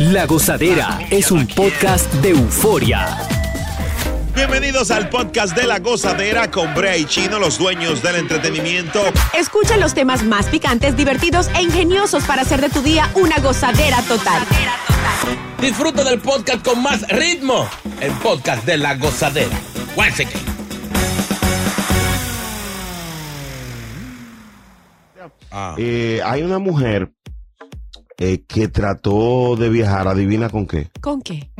La Gozadera es un podcast de Euforia. Bienvenidos al podcast de La Gozadera con Brea y Chino, los dueños del entretenimiento. Escucha los temas más picantes, divertidos e ingeniosos para hacer de tu día una gozadera total. Disfruta del podcast con más ritmo, el podcast de La Gozadera. Once again. Hay una mujer que trató de viajar, adivina con qué. ¿Con qué?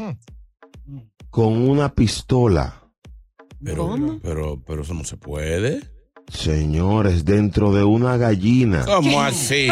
Con una pistola. ¿Cómo? Pero eso no se puede. Señores, dentro de una gallina. ¿Cómo así?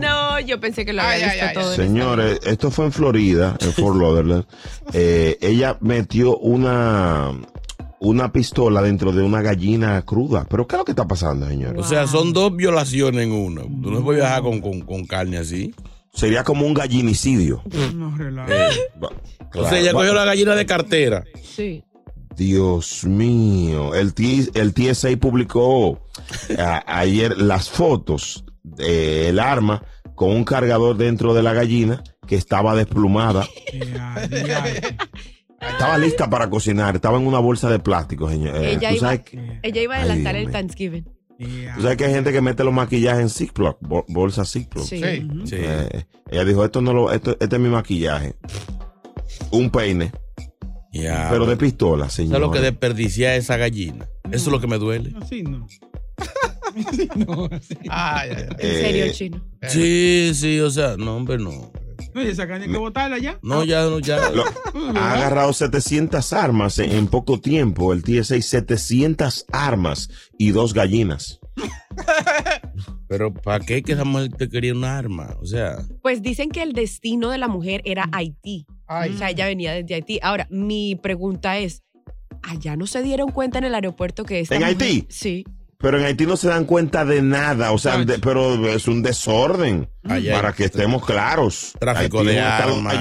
No, yo pensé que lo había visto todo. Señores, esto fue en Florida, en Fort Lauderdale. Ella metió una pistola dentro de una gallina cruda. ¿Pero qué es lo que está pasando, señor? Wow. O sea, son dos violaciones en una. Tú no puedes viajar con carne así. Sería como un gallinicidio. No, relaja. Claro. O sea, ella cogió la gallina de cartera. Sí. Dios mío. El TSA publicó ayer las fotos del arma con un cargador dentro de la gallina que estaba desplumada. Estaba lista para cocinar, estaba en una bolsa de plástico, señor. Ella iba a adelantar el Thanksgiving. Tú sabes que hay gente que mete los maquillajes en Ziploc, bolsa Ziploc. Sí. Sí. Ella dijo, este es mi maquillaje. Un peine. Yeah. Pero de pistola, señor. Eso es lo que desperdicié esa gallina. No. Eso es lo que me duele. Así no. Así no. Así no. En serio, Chino. Sí, o sea, no, hombre, no. Oye, esa caña hay que botarla ya. No, ya. Ha agarrado 700 armas en poco tiempo. El TSA, 700 armas y dos gallinas. Pero ¿para qué que esa mujer te quería un arma? O sea. Pues dicen que el destino de la mujer era Haití. Ay. O sea, ella venía desde Haití. Ahora, mi pregunta es, ¿allá no se dieron cuenta en el aeropuerto que esta ¿en mujer, Haití? Sí. Pero en Haití no se dan cuenta de nada, o sea, pero es un desorden, para que estemos claros. Tráfico de armas,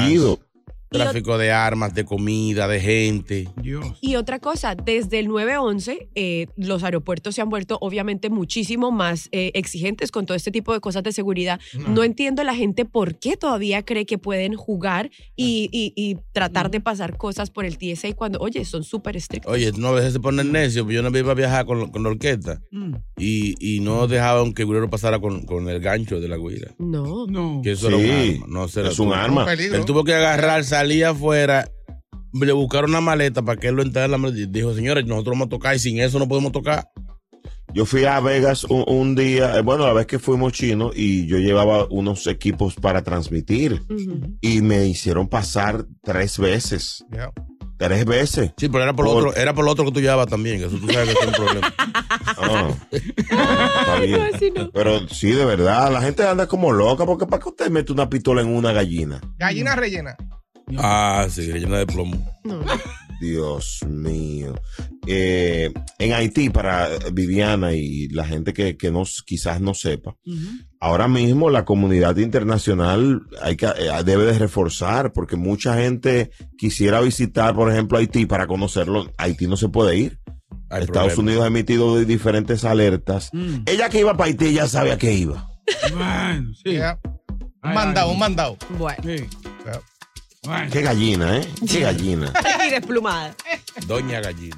tráfico de armas, de comida, de gente. Dios. Y otra cosa, desde el 9/11 los aeropuertos se han vuelto obviamente muchísimo más exigentes con todo este tipo de cosas de seguridad. No entiendo la gente por qué todavía cree que pueden jugar y tratar de pasar cosas por el TSA cuando, oye, son súper estrictos. Oye, no, a veces se ponen necios. Yo no iba a viajar con la orquesta y no dejaban que el güero pasara con el gancho de la güira. No. Que eso era un arma. No, es un arma. Él tuvo que agarrarse. Salía afuera, le buscaron una maleta para que él lo entrara en la maleta. Dijo, señores, nosotros vamos a tocar y sin eso no podemos tocar. Yo fui a Vegas un día, la vez que fuimos chinos, y yo llevaba unos equipos para transmitir. Y me hicieron pasar 3 veces. Yeah. 3 veces. Sí, pero era por lo otro que tú llevabas también. Eso tú sabes que es un problema. No. Pero sí, de verdad, la gente anda como loca, porque ¿para qué usted mete una pistola en una gallina? Gallina rellena. Ah, sí, rellena de plomo. No. Dios mío. en Haití, para Viviana y la gente que no, quizás no sepa, ahora mismo la comunidad internacional debe de reforzar, porque mucha gente quisiera visitar, por ejemplo, Haití para conocerlo. Haití no se puede ir. Hay Estados problemas. Unidos ha emitido diferentes alertas. Ella que iba para Haití ya sabía que iba. Bueno, sí. Yeah. Un mandado. Bueno. Sí. Yeah. Bueno. Qué gallina, ¿eh? Qué gallina. Y desplumada. Doña Gallina.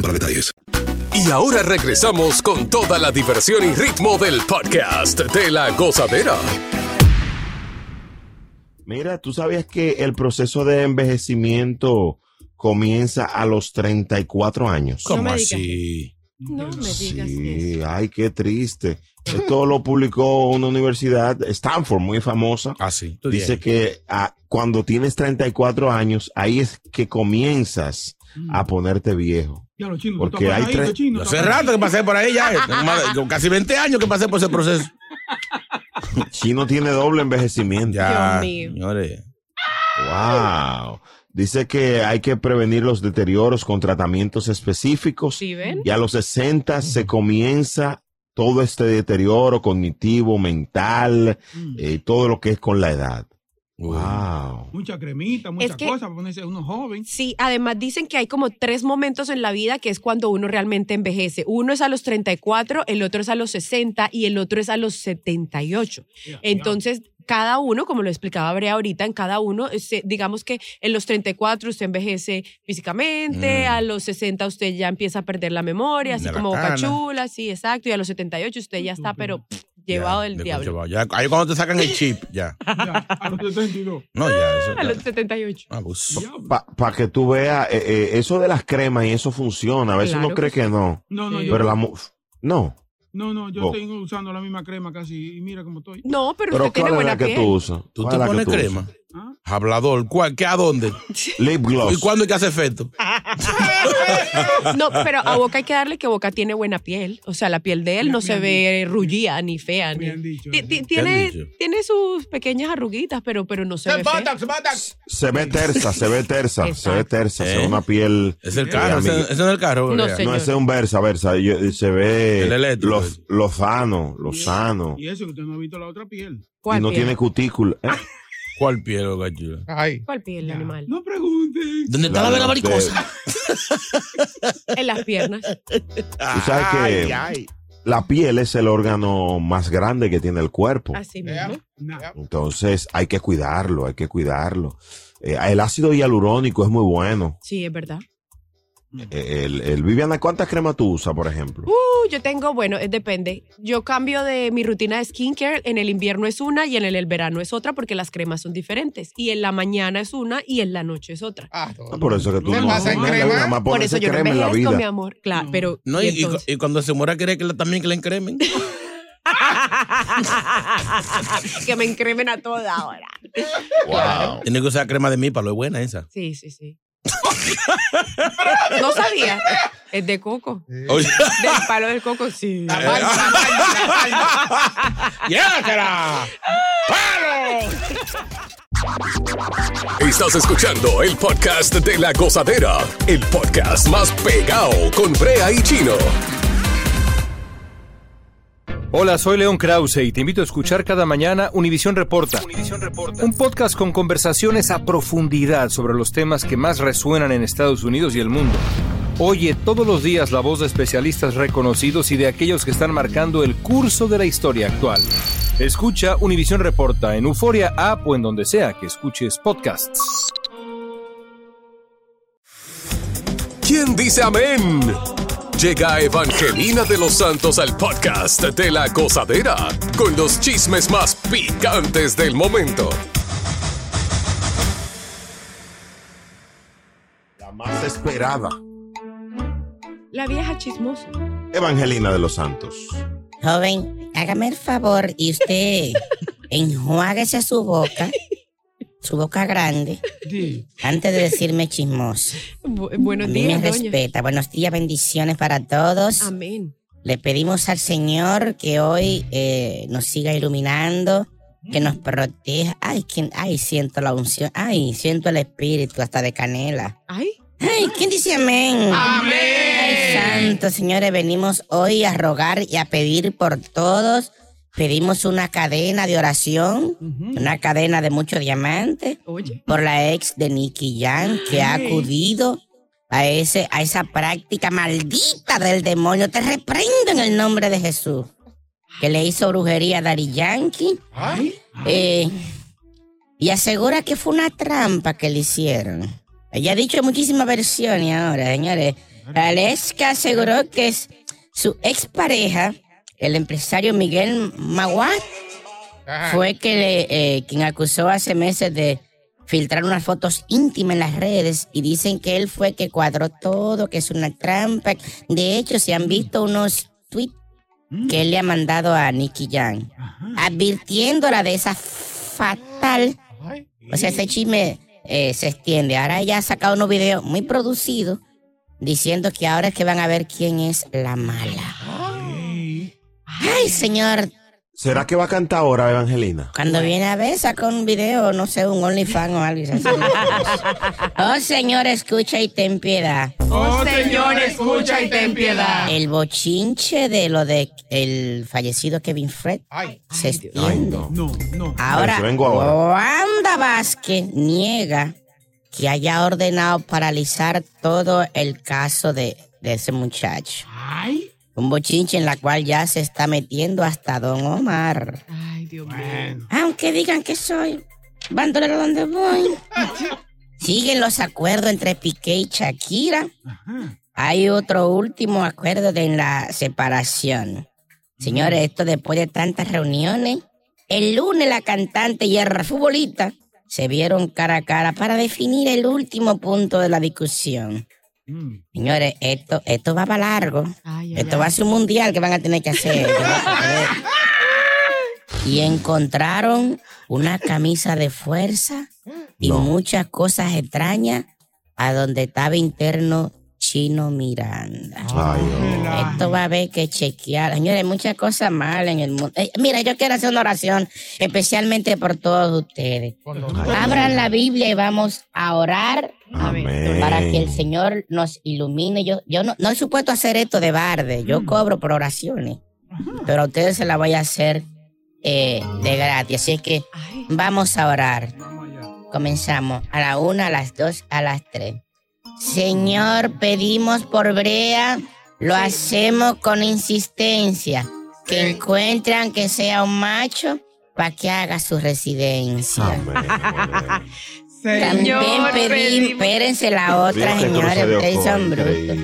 para detalles. Y ahora regresamos con toda la diversión y ritmo del podcast de La Gozadera. Mira, ¿tú sabías que el proceso de envejecimiento comienza a los 34 años? ¿Cómo así? No me digas eso. Ay, qué triste. Esto lo publicó una universidad, Stanford, muy famosa. Ah, sí. Dice que cuando tienes 34 años, ahí es que comienzas a ponerte viejo. Ya, los chinos, porque hay tres. Hace rato que pasé por ahí ya. Con casi 20 años que pasé por ese proceso. Chino tiene doble envejecimiento. Ya, Dios mío. Señores. Wow. Dice que hay que prevenir los deterioros con tratamientos específicos. ¿Sí ven? Y a los 60 se comienza todo este deterioro cognitivo, mental, todo lo que es con la edad. Wow. Mucha cremita, muchas cosas para ponerse uno joven. Sí, además dicen que hay como tres momentos en la vida que es cuando uno realmente envejece. Uno es a los 34, el otro es a los 60 y el otro es a los 78. Entonces, cada uno, como lo explicaba Brea ahorita, en cada uno, digamos que en los 34 usted envejece físicamente, a los 60 usted ya empieza a perder la memoria, así como Boca Chula, sí, exacto, y a los 78 usted ya está, pero... Llevado del diablo. Ya, ahí cuando te sacan el chip, ya. A los 72. No, ya. Eso, ya. A los 78. Para que tú veas, eso de las cremas y eso funciona. A veces uno cree que no. No, pero yo tengo usando la misma crema casi y mira cómo estoy. No, pero usted tiene buena piel. ¿Pero cuál es la que tú usas? ¿Tú te pones crema? ¿Ah? Hablador, ¿qué a dónde? Lip gloss. ¿Y cuándo hay que hacer efecto? No, pero a Boca hay que darle que Boca tiene buena piel. O sea, la piel de él no se ve rullida ni fea. Tiene sus pequeñas arruguitas, pero no se ve fea. Se ve tersa, se ve tersa. Se ve una piel... ¿Es el carro? ¿Ese no es el carro? No, señor. No, ese es un Versa. Se ve lozano. Y eso que usted no ha visto la otra piel. Y no tiene cutícula. ¿Cuál piel, gallina? ¿Cuál piel, el animal? No pregunten. ¿Dónde está la vena varicosa? En las piernas. Tú sabes que la piel es el órgano más grande que tiene el cuerpo. Así mismo. Entonces hay que cuidarlo, El ácido hialurónico es muy bueno. Sí, es verdad. Viviana, ¿cuántas cremas tú usas, por ejemplo? Yo tengo, depende. Yo cambio de mi rutina de skincare. En el invierno es una y en el verano es otra, porque las cremas son diferentes. Y en la mañana es una y en la noche es otra. Por eso que tú no vas a crema. Por eso yo no me envejezco, mi amor. Claro, pero. No, y cuando se muera, ¿quiere que también que la encremen? Que me encremen a toda hora. Wow. Tiene que usar crema de mí, para lo buena esa. Sí. No sabía. Es de coco. Oye. Del palo del coco, sí. ¡Llévatela! ¡Palo! Estás escuchando el podcast de La Gozadera, el podcast más pegado con Brea y Chino. Hola, soy León Krause y te invito a escuchar cada mañana Univisión Reporta, un podcast con conversaciones a profundidad sobre los temas que más resuenan en Estados Unidos y el mundo. Oye todos los días la voz de especialistas reconocidos y de aquellos que están marcando el curso de la historia actual. Escucha Univisión Reporta en Euforia App o en donde sea que escuches podcasts. ¿Quién dice amén? Llega Evangelina de los Santos al podcast de La Gozadera con los chismes más picantes del momento. La más esperada. La vieja chismosa. Evangelina de los Santos. Joven, hágame el favor y usted enjuáguese su boca grande, sí, antes de decirme chismosa. Buenos días, doña. Me respeta. Buenos días, bendiciones para todos. Amén. Le pedimos al Señor que hoy nos siga iluminando, que nos proteja. Ay, siento la unción. Ay, siento el espíritu hasta de canela. Ay. Ay, ¿quién dice amén? Amén. Santo, señores, venimos hoy a rogar y a pedir por todos. Pedimos una cadena de oración, una cadena de muchos diamantes, por la ex de Nicky Yang, que ha acudido a esa práctica maldita del demonio. Te reprendo en el nombre de Jesús, que le hizo brujería a Daddy Yankee. Y asegura que fue una trampa que le hicieron. Ella ha dicho muchísimas versiones ahora, señores. Aleska aseguró que su expareja, el empresario Miguel Maguat, fue quien acusó hace meses de filtrar unas fotos íntimas en las redes, y dicen que él fue que cuadró todo, que es una trampa. De hecho, se han visto unos tweets que él le ha mandado a Nicky Yang, advirtiéndola de esa fatal... O sea, ese chisme se extiende. Ahora ella ha sacado unos videos muy producidos, diciendo que ahora es que van a ver quién es la mala. Ay, señor. ¿Será que va a cantar ahora, Evangelina? Cuando viene a ver, saca un video, no sé, un OnlyFans o algo así. Oh, Señor, escucha y ten piedad. Oh, Señor, escucha y ten piedad. El bochinche de lo de el fallecido Kevin Fred se extiende. No. Ahora, Wanda Vásquez niega que haya ordenado paralizar todo el caso de ese muchacho. Ay. Un bochinche en la cual ya se está metiendo hasta Don Omar. Ay, Dios mío. Bueno. Aunque digan que soy bandolero donde voy. Siguen los acuerdos entre Piqué y Shakira. Ajá. Hay otro último acuerdo de la separación. Señores, esto después de tantas reuniones. El lunes la cantante y el futbolista se vieron cara a cara para definir el último punto de la discusión. Señores, esto va para largo. Esto va a ser un mundial que van a tener que hacer. Y encontraron una camisa de fuerza y muchas cosas extrañas a donde estaba interno Chino Miranda. Esto va a haber que chequear. Señores, hay muchas cosas malas en el mundo. Mira, yo quiero hacer una oración especialmente por todos ustedes. Abran la Biblia y vamos a orar. Amén. Para que el Señor nos ilumine. Yo no he supuesto hacer esto de barde. Yo cobro por oraciones. Pero a ustedes se la voy a hacer de gratis. Así es que vamos a orar. Comenzamos a la 1, a las 2, a las 3. Señor, pedimos por Brea, lo hacemos con insistencia, que encuentran que sea un macho para que haga su residencia. Amén. Señor, también espérense la otra, señores, ustedes son brutos.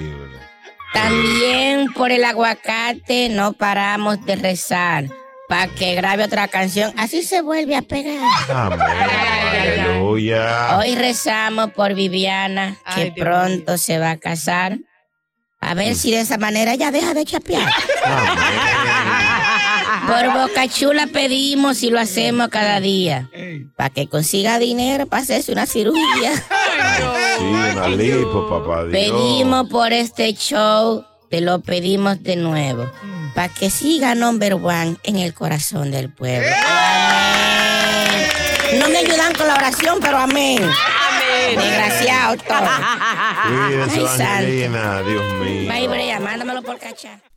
También por el aguacate no paramos de rezar, para que grabe otra canción, así se vuelve a pegar. Amén. Aleluya. Hoy rezamos por Viviana, que pronto se va a casar. A ver si de esa manera ya deja de chapear. Por Boca Chula pedimos y lo hacemos cada día, para que consiga dinero para hacerse una cirugía. Sí, una lipo, papá Dios. Pedimos por este show, te lo pedimos de nuevo, para que siga number one en el corazón del pueblo. Amén. No me ayudan con la oración, pero amén. Amén. Desgraciado todo. Cuídense, Evangelina, Dios mío. Bye, Brea, mándamelo por cachar.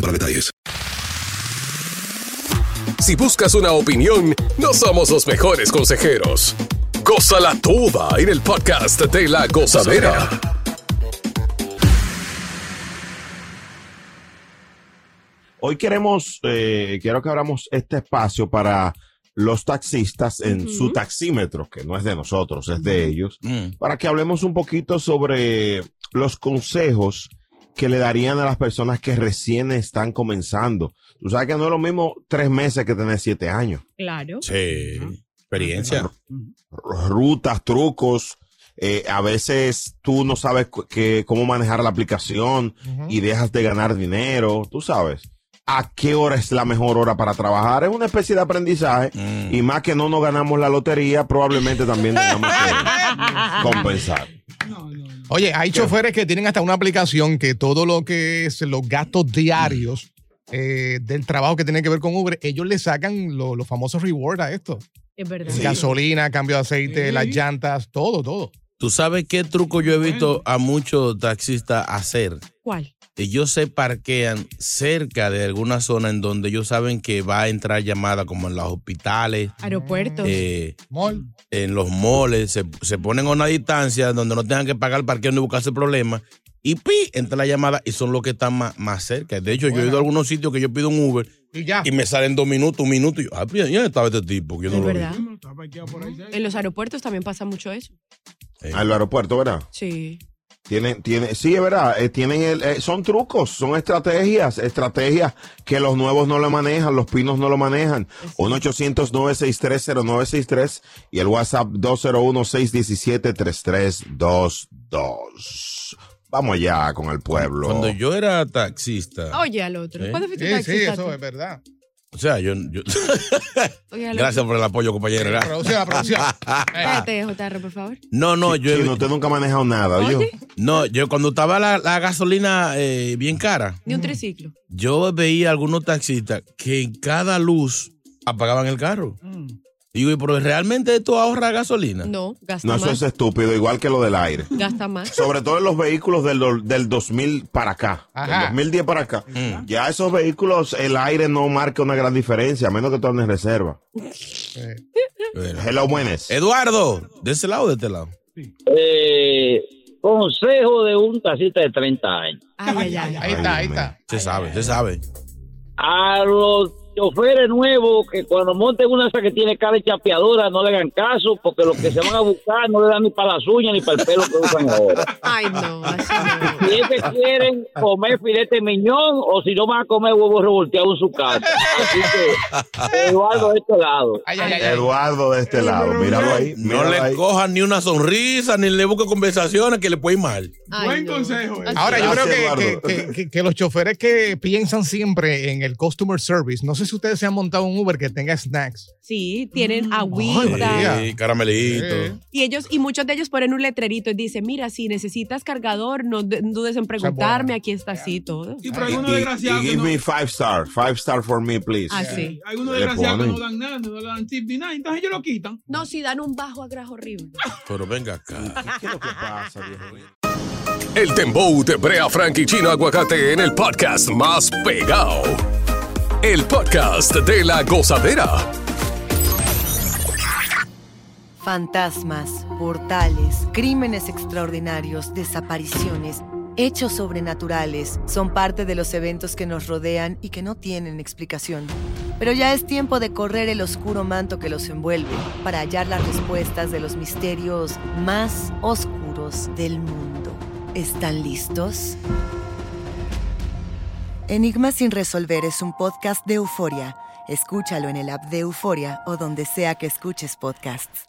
para detalles. Si buscas una opinión, no somos los mejores consejeros. Gózala toda en el podcast de La Gozadera. Hoy quiero que abramos este espacio para los taxistas en su taxímetro, que no es de nosotros, es de ellos, para que hablemos un poquito sobre los consejos que le darían a las personas que recién están comenzando. Tú sabes que no es lo mismo 3 meses que tener 7 años. Claro. Sí, experiencia. Rutas, trucos. A veces tú no sabes cómo manejar la aplicación y dejas de ganar dinero. Tú sabes a qué hora es la mejor hora para trabajar. Es una especie de aprendizaje. Y más que no nos ganamos la lotería, probablemente también tengamos que compensar. Oye, hay choferes que tienen hasta una aplicación que todo lo que es los gastos diarios del trabajo que tiene que ver con Uber, ellos le sacan los famosos rewards a esto. Es verdad. Sí. Gasolina, cambio de aceite, las llantas, todo. ¿Tú sabes qué truco yo he visto a muchos taxistas hacer? ¿Cuál? Ellos se parquean cerca de alguna zona en donde ellos saben que va a entrar llamada, como en los hospitales, aeropuertos, en los malls. Se ponen a una distancia donde no tengan que pagar el parqueo ni buscarse problemas. Y entra la llamada y son los que están más cerca. De hecho, yo he ido a algunos sitios que yo pido un Uber y me salen 2 minutos, 1 minuto. Y yo, ¿dónde estaba este tipo? Yo no lo vi. En los aeropuertos también pasa mucho eso. En el aeropuerto, ¿verdad? Sí. Sí, es verdad. Son trucos, son estrategias que los nuevos no lo manejan, los pinos no lo manejan. 1-800-963-0963 y el WhatsApp 201-617-3322. Vamos allá con el pueblo. Cuando yo era taxista. Oye, al otro. ¿Cuándo fuiste taxista? Sí, eso es verdad. O sea, yo... Gracias por el apoyo, compañero. Producción. Espérate, JR, por favor. No, Chino, usted nunca ha manejado nada. ¿Oye? No, yo cuando estaba la gasolina bien cara. Ni un triciclo. Yo veía algunos taxistas que en cada luz apagaban el carro. Digo, pero ¿realmente esto ahorra gasolina? No, gasta más. No, eso es estúpido, igual que lo del aire. Gasta más. Sobre todo en los vehículos del 2000 para acá, del 2010 para acá. Ya esos vehículos, el aire no marca una gran diferencia, a menos que tú andes reserva. Hello, buenas. Eduardo, ¿de ese lado o de este lado? Sí. Consejo de un taxista de 30 años. Ahí está. Se sabe. A los choferes nuevos que cuando monten una esa que tiene cara de chapeadora no le hagan caso, porque los que se van a buscar no le dan ni para las uñas ni para el pelo que usan ahora. Ay, no, así no. Si es que quieren comer filete miñón o si no van a comer huevos revolteados en su casa. Así que Eduardo de este lado. Eduardo de este lado, míralo ahí. Míralo no le cojan ni una sonrisa ni le busquen conversaciones que le puede ir mal. Buen consejo. Ahora, gracias, yo creo que los choferes que piensan siempre en el customer service, no sé si ustedes se han montado un Uber que tenga snacks. Sí, tienen agüita. Sí, caramelitos. Sí. Y muchos de ellos ponen un letrerito y dicen, mira, si necesitas cargador, no dudes en preguntarme, aquí está así todo. Y para algunos desgraciados. Give me 5 star. 5 star for me, please. Así. Algunos desgraciados no dan nada, no dan tip ni nada, entonces ellos lo quitan. No, si dan un bajo atrás horrible. Pero venga acá. ¿Qué es lo que pasa, viejo? El dembow de Brea, Frank y Chino Aguacate en el podcast más pegado. El podcast de La Gozadera. Fantasmas, portales, crímenes extraordinarios, desapariciones. Hechos sobrenaturales son parte de los eventos que nos rodean y que no tienen explicación. Pero ya es tiempo de correr el oscuro manto que los envuelve para hallar las respuestas de los misterios más oscuros del mundo. ¿Están listos? Enigmas sin resolver es un podcast de Euforia. Escúchalo en el app de Euforia o donde sea que escuches podcasts.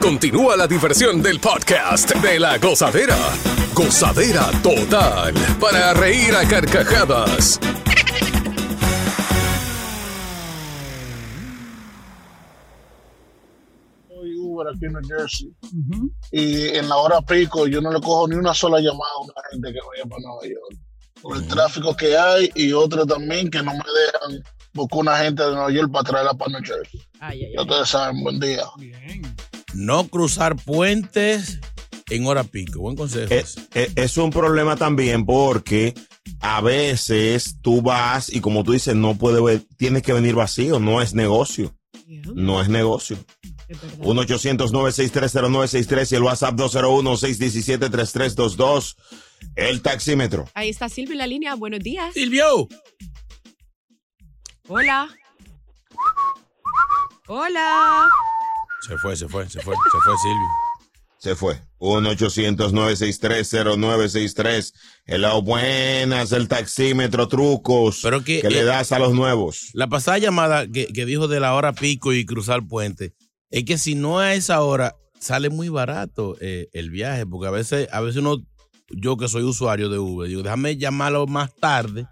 Continúa la diversión del podcast de La Gozadera. Gozadera total, para reír a carcajadas. Soy Uber aquí en New Jersey. Uh-huh. Y en la hora pico yo no le cojo ni una sola llamada a una gente que vaya para Nueva York. Por el tráfico que hay y otro también que no me dejan buscar una gente de Nueva York para traerla para New Jersey. Ya ustedes saben, buen día. Bien. No cruzar puentes en hora pico, buen consejo. Es un problema también porque a veces tú vas y como tú dices, no puede ver, tienes que venir vacío, no es negocio. No es negocio. 1-800-963-0963 y el WhatsApp 201-617-3322. El taxímetro. Ahí está Silvio en la línea. Buenos días. Silvio. Hola. Hola. Se fue Silvio. Se fue. 1-800-963-0963. Hello, buenas. El taxímetro, trucos. Pero que le das a los nuevos. La pasada llamada que dijo de la hora pico y cruzar puente, es que si no a esa hora sale muy barato el viaje, porque a veces uno... Yo que soy usuario de Uber, digo, déjame llamarlo más tarde,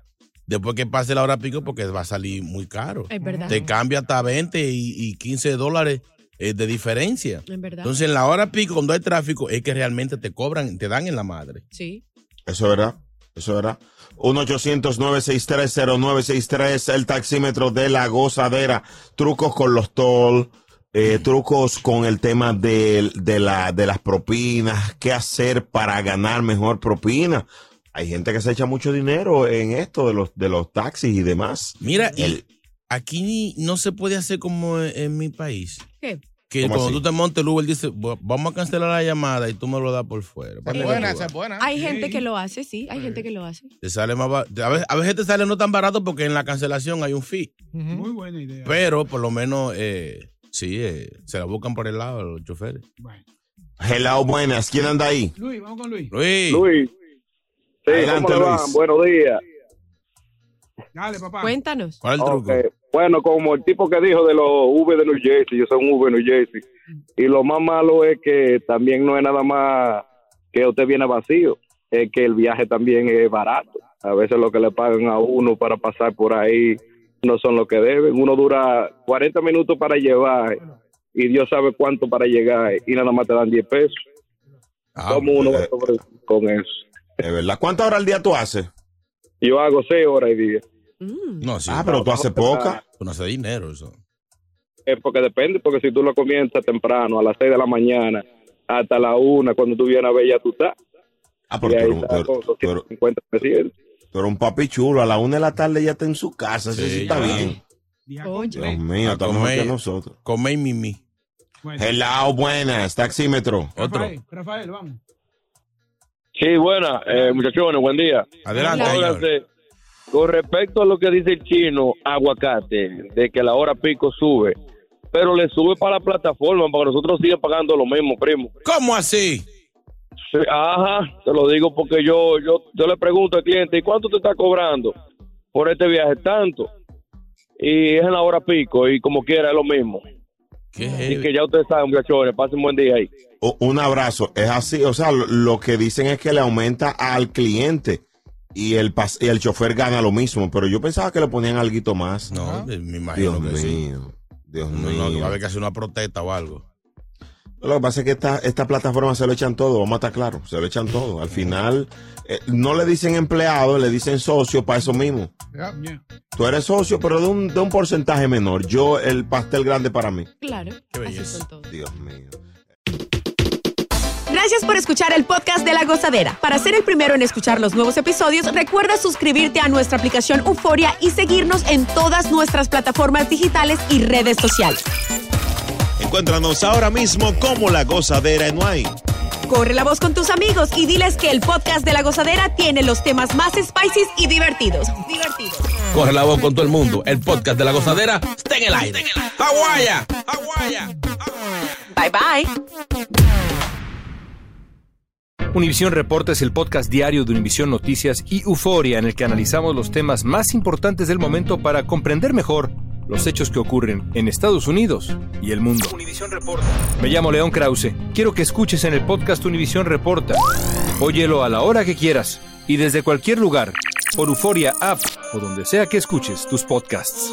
después que pase la hora pico, porque va a salir muy caro. Es verdad. Te cambia hasta $20 y $15 de diferencia. Es verdad. Entonces, en la hora pico, cuando hay tráfico, es que realmente te cobran, te dan en la madre. Sí. Eso es verdad. 1-800-963-0963, el taxímetro de La Gozadera. Trucos con los tolls. Trucos con el tema de las propinas, qué hacer para ganar mejor propina. Hay gente que se echa mucho dinero en esto de los taxis y demás. Mira, aquí no se puede hacer como en mi país. ¿Qué? Que cuando así? Tú te montes el Uber, dice, vamos a cancelar la llamada y tú me lo das por fuera. Es buena. Hay gente que lo hace, sí. Hay gente que lo hace. Te sale más barato. A veces te sale no tan barato porque en la cancelación hay un fee. Uh-huh. Muy buena idea. Pero por lo menos... Sí, se la buscan por el lado los choferes. Bueno. Hello, buenas. ¿Quién anda ahí? Luis, vamos con Luis. Luis. Sí, adelante, Luis. Buenos días. Dale, papá. Cuéntanos. ¿Cuál es el truco? Bueno, como el tipo que dijo de los Uber de New Jersey, yo soy un Uber de New Jersey. Y lo más malo es que también no es nada más que usted viene vacío, es que el viaje también es barato. A veces lo que le pagan a uno para pasar por ahí no son lo que deben. Uno dura 40 minutos para llevar y Dios sabe cuánto para llegar y nada más te dan $10. ¿Cómo uno va sobre con eso? Es verdad. ¿Cuántas horas al día tú haces? Yo hago 6 horas al día. No, sí, pero tú haces poca. Tú no haces dinero eso. Es porque depende, porque si tú lo comienzas temprano, a las 6 de la mañana, hasta la 1, cuando tú vienes a ver ya tú estás. Pero un papi chulo, a la 1:00 p.m. ya está en su casa, sí, sí está bien. Oye. Dios mío, está mejor que nosotros. Come y mimi. Bueno. Hello, buenas, taxímetro. Rafael, vamos. Sí, buenas, muchachones, buen día. Adelante. Háblase, con respecto a lo que dice el chino, aguacate, de que la hora pico sube, pero le sube para la plataforma, para que nosotros siga pagando lo mismo, primo. ¿Cómo así? Sí, ajá, te lo digo porque yo le pregunto al cliente, ¿y cuánto te está cobrando por este viaje? Tanto. Y es en la hora pico y como quiera es lo mismo. Así que ya ustedes saben, muchachones, pasen un buen día ahí. Un abrazo, es así, o sea, lo que dicen es que le aumenta al cliente y el chofer gana lo mismo, pero yo pensaba que le ponían alguito más. No, ajá. Me imagino Dios que mío, sí. Dios mío. No, va a haber que hacer una protesta o algo. Lo que pasa es que esta plataforma se lo echan todo, vamos a estar claros, se lo echan todo. Al final, no le dicen empleado, le dicen socio para eso mismo. Yeah. Tú eres socio, pero de un porcentaje menor. Yo, el pastel grande para mí. Claro, qué belleza. Así todo. Dios mío. Gracias por escuchar el podcast de La Gozadera. Para ser el primero en escuchar los nuevos episodios, recuerda suscribirte a nuestra aplicación Euforia y seguirnos en todas nuestras plataformas digitales y redes sociales. Encuéntranos ahora mismo como La Gozadera en Uai. corre la voz con tus amigos y diles que el podcast de La Gozadera tiene los temas más spicy y divertidos. Corre la voz con todo el mundo. El podcast de La Gozadera está en el aire. ¡Aguaya! ¡Aguaya! Bye, bye. Univisión Reporta es el podcast diario de Univisión Noticias y Euforia, en el que analizamos los temas más importantes del momento para comprender mejor los hechos que ocurren en Estados Unidos y el mundo. Univisión Reporta. Me llamo León Krause. Quiero que escuches en el podcast Univisión Reporta. Óyelo a la hora que quieras y desde cualquier lugar, por Euforia App o donde sea que escuches tus podcasts.